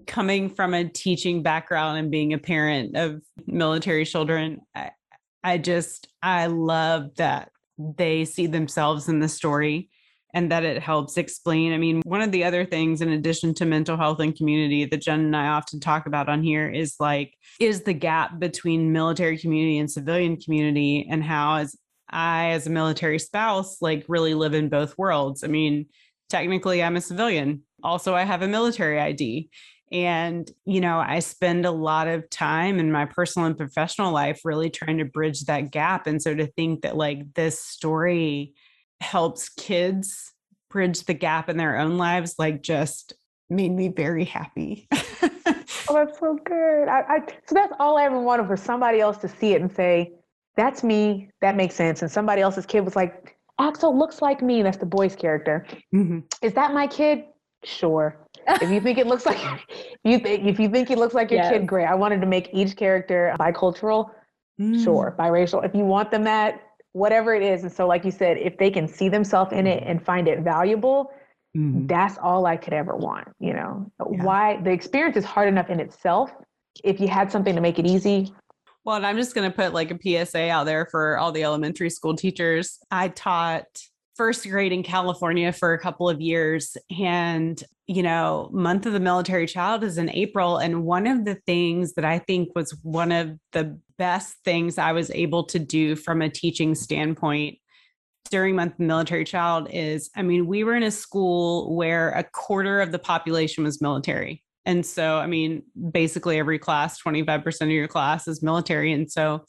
Coming from a teaching background and being a parent of military children, I love that they see themselves in the story and that it helps explain. I mean, one of the other things, in addition to mental health and community, that Jen and I often talk about on here is the gap between military community and civilian community, and how as a military spouse, really live in both worlds. I mean, technically I'm a civilian. Also, I have a military ID. And, I spend a lot of time in my personal and professional life really trying to bridge that gap. And so to think that this story helps kids bridge the gap in their own lives, just made me very happy. Oh, that's so good. So that's all I ever wanted, for somebody else to see it and say, that's me. That makes sense. And somebody else's kid was like, Axel looks like me. That's the boy's character. Mm-hmm. Is that my kid? Sure. If you think it looks like your kid, great. I wanted to make each character bicultural. Mm. Sure. Biracial. If you want them that, whatever it is. And so, like you said, if they can see themselves in it and find it valuable, that's all I could ever want. Why the experience is hard enough in itself. If you had something to make it easy. Well, and I'm just going to put a PSA out there for all the elementary school teachers. I taught first grade in California for a couple of years, and, month of the military child is in April. And one of the things that I think was one of the best things I was able to do from a teaching standpoint during month of the military child is, we were in a school where a quarter of the population was military. And so, basically every class, 25% of your class is military. And so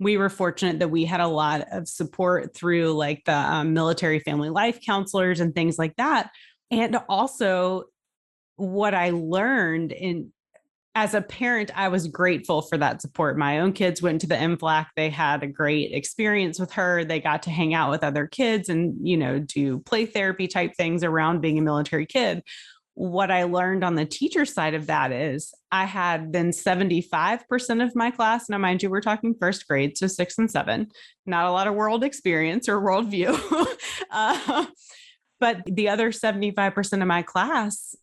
we were fortunate that we had a lot of support through the military family life counselors and things like that. And also what I learned as a parent, I was grateful for that support. My own kids went to the MFLAC. They had a great experience with her. They got to hang out with other kids and, do play therapy type things around being a military kid. What I learned on the teacher side of that is I had then 75% of my class. Now, mind you, we're talking first grade, so 6 and 7, not a lot of world experience or worldview. But the other 75% of my class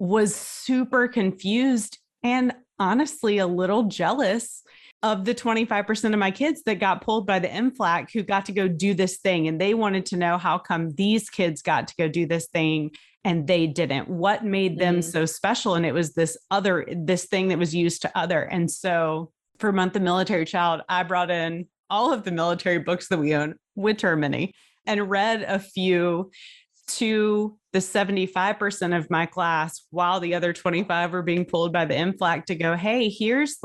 was super confused and honestly a little jealous of the 25% of my kids that got pulled by the MFLAC, who got to go do this thing. And they wanted to know, how come these kids got to go do this thing and they didn't? What made them so special? And it was this thing that was used to other. And so for Month of Military Child, I brought in all of the military books that we own, which are many, and read a few to the 75% of my class, while the other 25 were being pulled by the MFLAC to go, hey, here's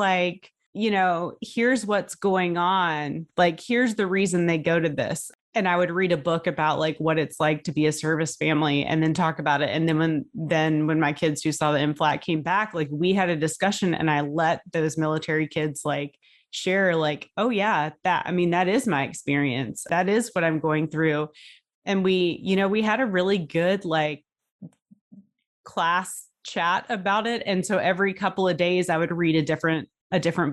here's what's going on. Here's the reason they go to this. And I would read a book about what it's like to be a service family and then talk about it. And then when my kids who saw the MFLAC came back, we had a discussion, and I let those military kids share oh yeah, that is my experience. That is what I'm going through. And we had a really good class chat about it. And so every couple of days I would read a different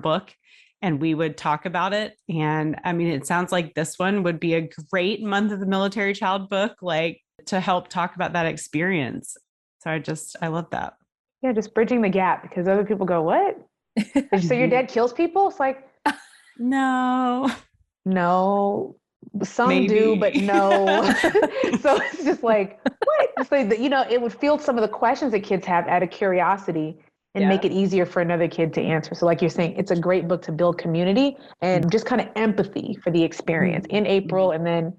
book, and we would talk about it. And it sounds like this one would be a great Month of the Military Child book, to help talk about that experience. So I love that. Yeah. Just bridging the gap, because other people go, what? So your dad kills people? It's no, some maybe do, but no. So it's just what? So, it would field some of the questions that kids have out of curiosity and make it easier for another kid to answer. So you're saying, it's a great book to build community and just kind of empathy for the experience in April. And then,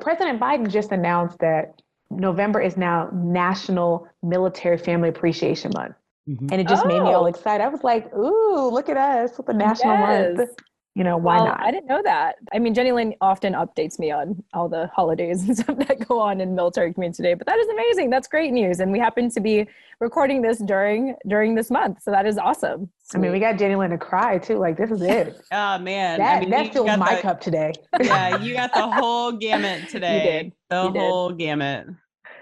President Biden just announced that November is now National Military Family Appreciation Month. Mm-hmm. And it just made me all excited. I was like, ooh, look at us with the national month. you know, why not? I didn't know that. I mean, Jenny Lynn often updates me on all the holidays and stuff that go on in military community today, but that is amazing. That's great news. And we happen to be recording this during this month. So that is awesome. Sweet. I mean, we got Jenny Lynn to cry too. Like, this is it. Oh man. That fills my cup today. Yeah. You got the whole gamut today. You did the whole gamut.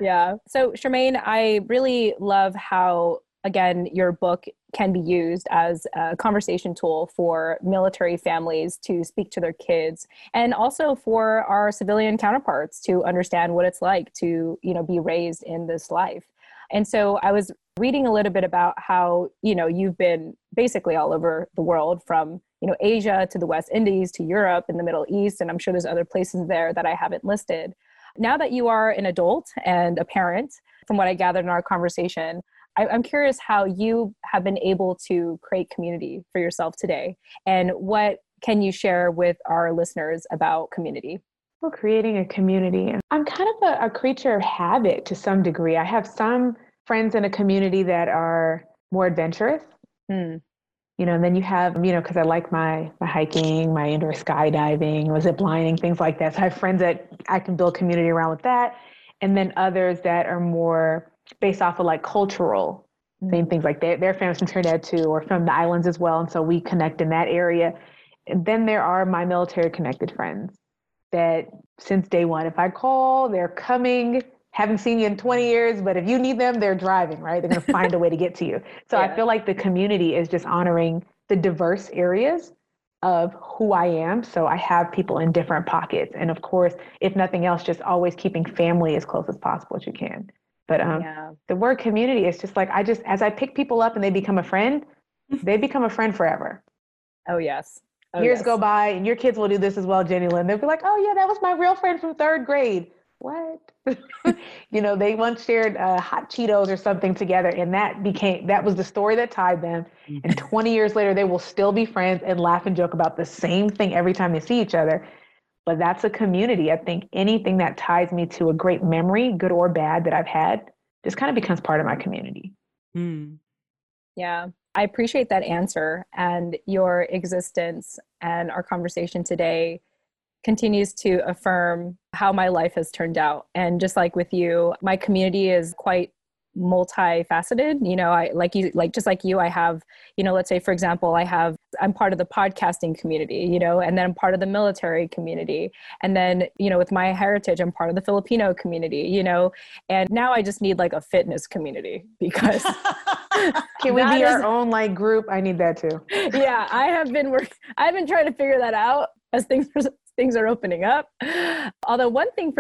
Yeah. So Shermaine, I really love how, again, your book can be used as a conversation tool for military families to speak to their kids, and also for our civilian counterparts to understand what it's like to, you know, be raised in this life. And so I was reading a little bit about how, you know, you've been basically all over the world, from, you know, Asia to the West Indies to Europe and the Middle East. And I'm sure there's other places there that I haven't listed. Now that you are an adult and a parent, from what I gathered in our conversation, I'm curious how you have been able to create community for yourself today, and what can you share with our listeners about community? Well, creating a community. I'm kind of a creature of habit to some degree. I have some friends in a community that are more adventurous, you know, and then you have, you know, because I like my hiking, my indoor skydiving, zip lining, things like that. So I have friends that I can build community around with that. And then others that are more based off of like cultural same things, like their families from Trinidad too, or from the islands as well. And so we connect in that area. And then there are my military connected friends that since day one, if I call, they're coming, haven't seen you in 20 years, but if you need them, they're driving, right? They're going to find a way to get to you. So yeah. I feel like the community is just honoring the diverse areas of who I am. So I have people in different pockets. And of course, if nothing else, just always keeping family as close as possible as you can. But The word community is just like, as I pick people up and they become a friend forever. Oh, yes. Years go by and your kids will do this as well, Jenny Lynn. They'll be like, oh yeah, that was my real friend from third grade. What? You know, they once shared hot Cheetos or something together, and that was the story that tied them. And 20 years later, they will still be friends and laugh and joke about the same thing every time they see each other. But that's a community. I think anything that ties me to a great memory, good or bad, that I've had, just kind of becomes part of my community. Mm. Yeah, I appreciate that answer, and your existence and our conversation today continues to affirm how my life has turned out. And just like with you, my community is quite multifaceted. You know, I have, you know, let's say, for example, I'm part of the podcasting community, you know, and then I'm part of the military community. And then, you know, with my heritage, I'm part of the Filipino community, you know, and now I just need like a fitness community, because can we be our own like group? I need that too. Yeah. I've been trying to figure that out as things are opening up. Although one thing,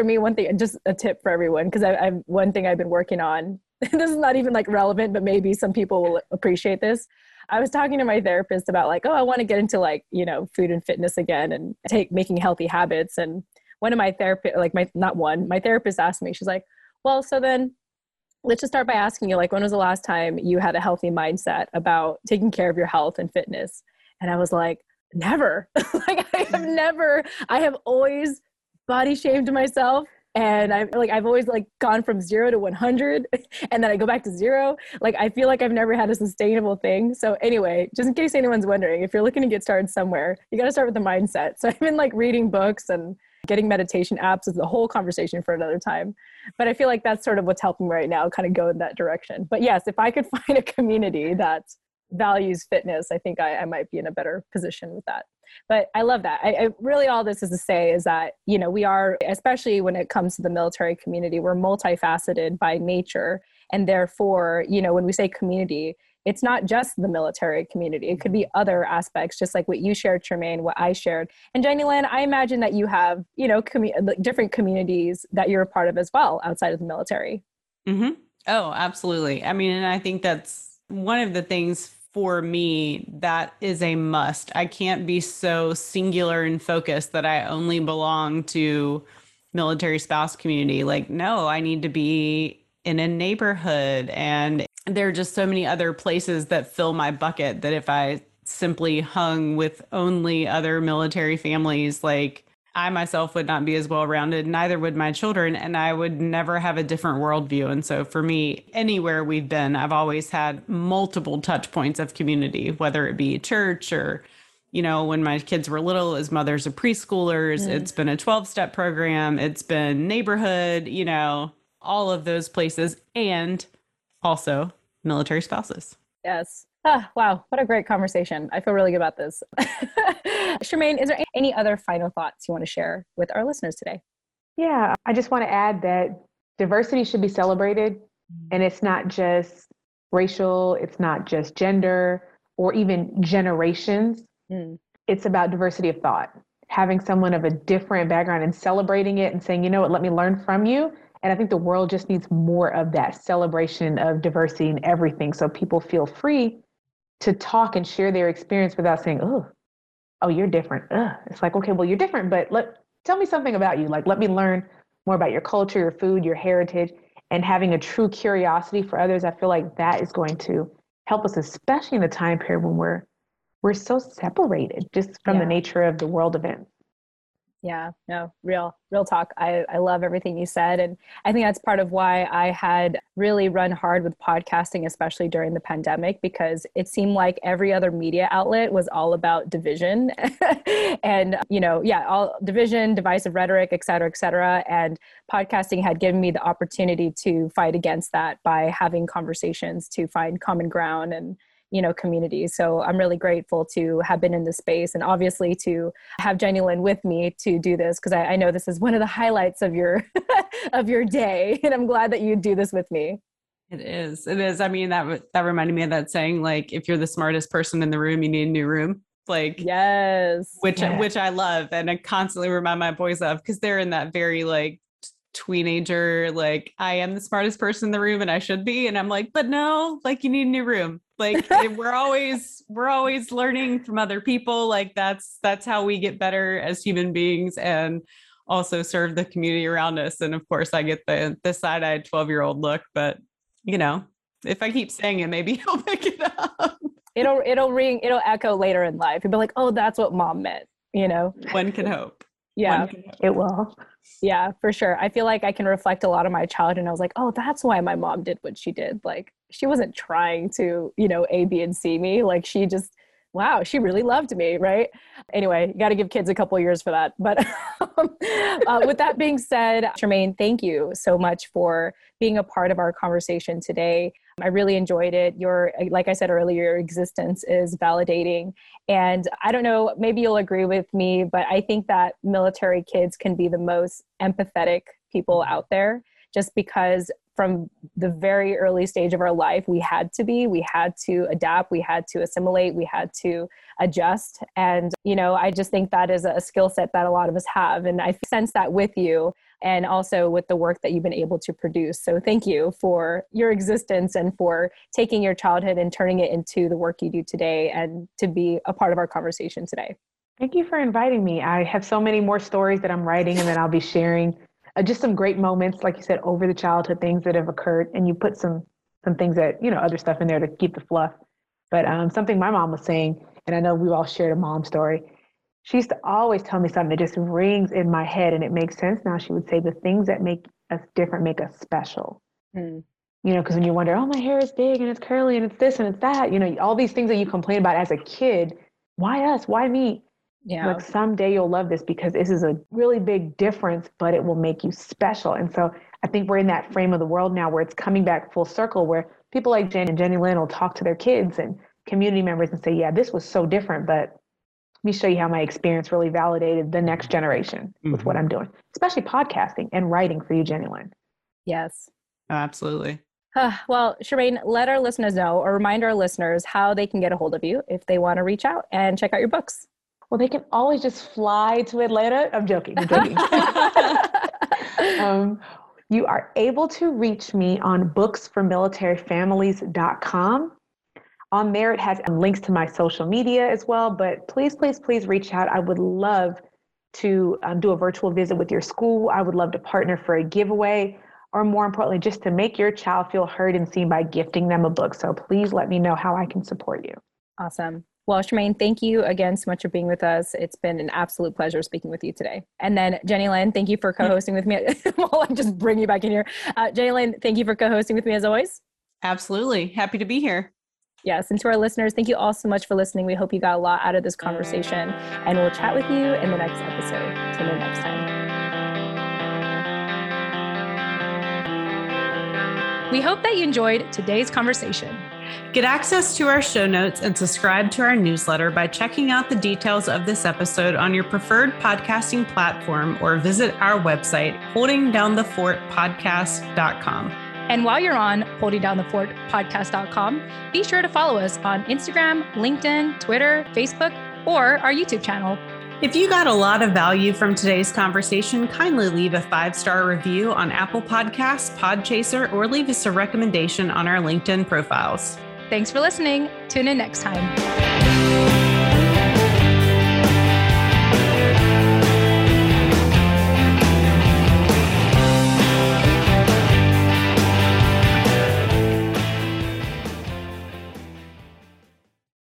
just a tip for everyone, because one thing I've been working on, this is not even like relevant, but maybe some people will appreciate this. I was talking to my therapist about like, oh, I want to get into like, you know, food and fitness again and making healthy habits. And my therapist asked me, she's like, well, so then let's just start by asking you, like, when was the last time you had a healthy mindset about taking care of your health and fitness? And I was like, never. Like, I have always body shamed myself. And I've always like gone from 0 to 100, and then I go back to 0. Like, I feel like I've never had a sustainable thing. So anyway, just in case anyone's wondering, if you're looking to get started somewhere, you got to start with the mindset. So I've been like reading books and getting meditation apps is the whole conversation for another time. But I feel like that's sort of what's helping me right now, kind of go in that direction. But yes, if I could find a community that values fitness, I think I might be in a better position with that. But I love that. I really, all this is to say is that, you know, we are, especially when it comes to the military community, we're multifaceted by nature. And therefore, you know, when we say community, it's not just the military community. It could be other aspects, just like what you shared, Shermaine, what I shared. And Jenny Lynn, I imagine that you have, you know, different communities that you're a part of as well outside of the military. Mm-hmm. Oh, absolutely. I mean, and I think that's one of the things for me, that is a must. I can't be so singular and focused that I only belong to military spouse community. Like, no, I need to be in a neighborhood. And there are just so many other places that fill my bucket that if I simply hung with only other military families, like, I myself would not be as well-rounded, neither would my children, and I would never have a different worldview. And so for me, anywhere we've been, I've always had multiple touch points of community, whether it be church or you know, when my kids were little as mothers of preschoolers, it's been a 12-step program. It's been neighborhood, you know, all of those places, and also military spouses. Yes. Ah, wow. What a great conversation. I feel really good about this. Shermaine, is there any other final thoughts you want to share with our listeners today? Yeah. I just want to add that diversity should be celebrated, and it's not just racial. It's not just gender or even generations. It's about diversity of thought, having someone of a different background and celebrating it and saying, you know what, let me learn from you. And I think the world just needs more of that celebration of diversity in everything. So people feel free to talk and share their experience without saying, oh, you're different. It's like, okay, well, you're different, but tell me something about you. Like, let me learn more about your culture, your food, your heritage, and having a true curiosity for others. I feel like that is going to help us, especially in the time period when we're so separated just from the nature of the world events. Yeah, no, real talk. I love everything you said. And I think that's part of why I had really run hard with podcasting, especially during the pandemic, because it seemed like every other media outlet was all about division and, you know, all division, divisive rhetoric, et cetera, et cetera. And podcasting had given me the opportunity to fight against that by having conversations to find common ground and, you know, community. So I'm really grateful to have been in this space, and obviously to have Jenny Lynn with me to do this, because I know this is one of the highlights of your of your day, and I'm glad that you do this with me. It is. I mean, that reminded me of that saying, like, if you're the smartest person in the room, you need a new room. Like, yes, which I love, and I constantly remind my boys of, because they're in that very like teenager, like, I am the smartest person in the room and I should be. And I'm like, but no, like, you need a new room. Like, we're always learning from other people. Like, that's how we get better as human beings and also serve the community around us. And of course I get the side-eyed 12-year-old look, but you know, if I keep saying it, maybe I'll pick it up. It'll ring, it'll echo later in life. You'll be like, oh, that's what mom meant, you know? One can hope. Yeah, it will. Yeah, for sure. I feel like I can reflect a lot on my childhood, and I was like, oh, that's why my mom did what she did. Like, she wasn't trying to, you know, A, B, and C me. Like, she just, wow, she really loved me, right? Anyway, you got to give kids a couple of years for that. But with that being said, Shermaine, thank you so much for being a part of our conversation today. I really enjoyed it. Your, like I said earlier, your existence is validating. And I don't know, maybe you'll agree with me, but I think that military kids can be the most empathetic people out there, just because from the very early stage of our life, we had to adapt, we had to assimilate, we had to adjust. And, you know, I just think that is a skill set that a lot of us have. And I sense that with you, and also with the work that you've been able to produce. So thank you for your existence and for taking your childhood and turning it into the work you do today, and to be a part of our conversation today. Thank you for inviting me. I have so many more stories that I'm writing and that I'll be sharing. Just some great moments, like you said, over the childhood, things that have occurred. And you put some things that, you know, other stuff in there to keep the fluff. But something my mom was saying, and I know we've all shared a mom story, she used to always tell me something that just rings in my head and it makes sense now. She would say, the things that make us different make us special. You know, because when you wonder, oh, my hair is big and it's curly and it's this and it's that, you know, all these things that you complain about as a kid, why us? Why me? Yeah. Like, someday you'll love this because this is a really big difference, but it will make you special. And so I think we're in that frame of the world now where it's coming back full circle, where people like Jen and Jenny Lynn will talk to their kids and community members and say, yeah, this was so different, but let me show you how my experience really validated the next generation with what I'm doing, especially podcasting and writing for you, Jenny Lynn. Yes. Absolutely. Well, Shermaine, let our listeners know, or remind our listeners how they can get a hold of you if they want to reach out and check out your books. Well, they can always just fly to Atlanta. I'm joking. You are able to reach me on booksformilitaryfamilies.com. On there, it has links to my social media as well, but please reach out. I would love to do a virtual visit with your school. I would love to partner for a giveaway, or more importantly, just to make your child feel heard and seen by gifting them a book. So please let me know how I can support you. Awesome. Well, Shermaine, thank you again so much for being with us. It's been an absolute pleasure speaking with you today. And then Jenny Lynn, thank you for co-hosting with me. Well, I just bring you back in here. Jenny Lynn, thank you for co-hosting with me as always. Absolutely. Happy to be here. Yes. And to our listeners, thank you all so much for listening. We hope you got a lot out of this conversation, and we'll chat with you in the next episode. Till next time. We hope that you enjoyed today's conversation. Get access to our show notes and subscribe to our newsletter by checking out the details of this episode on your preferred podcasting platform, or visit our website, holdingdownthefortpodcast.com. And while you're on holdingdownthefortpodcast.com, be sure to follow us on Instagram, LinkedIn, Twitter, Facebook, or our YouTube channel. If you got a lot of value from today's conversation, kindly leave a 5-star review on Apple Podcasts, Podchaser, or leave us a recommendation on our LinkedIn profiles. Thanks for listening. Tune in next time.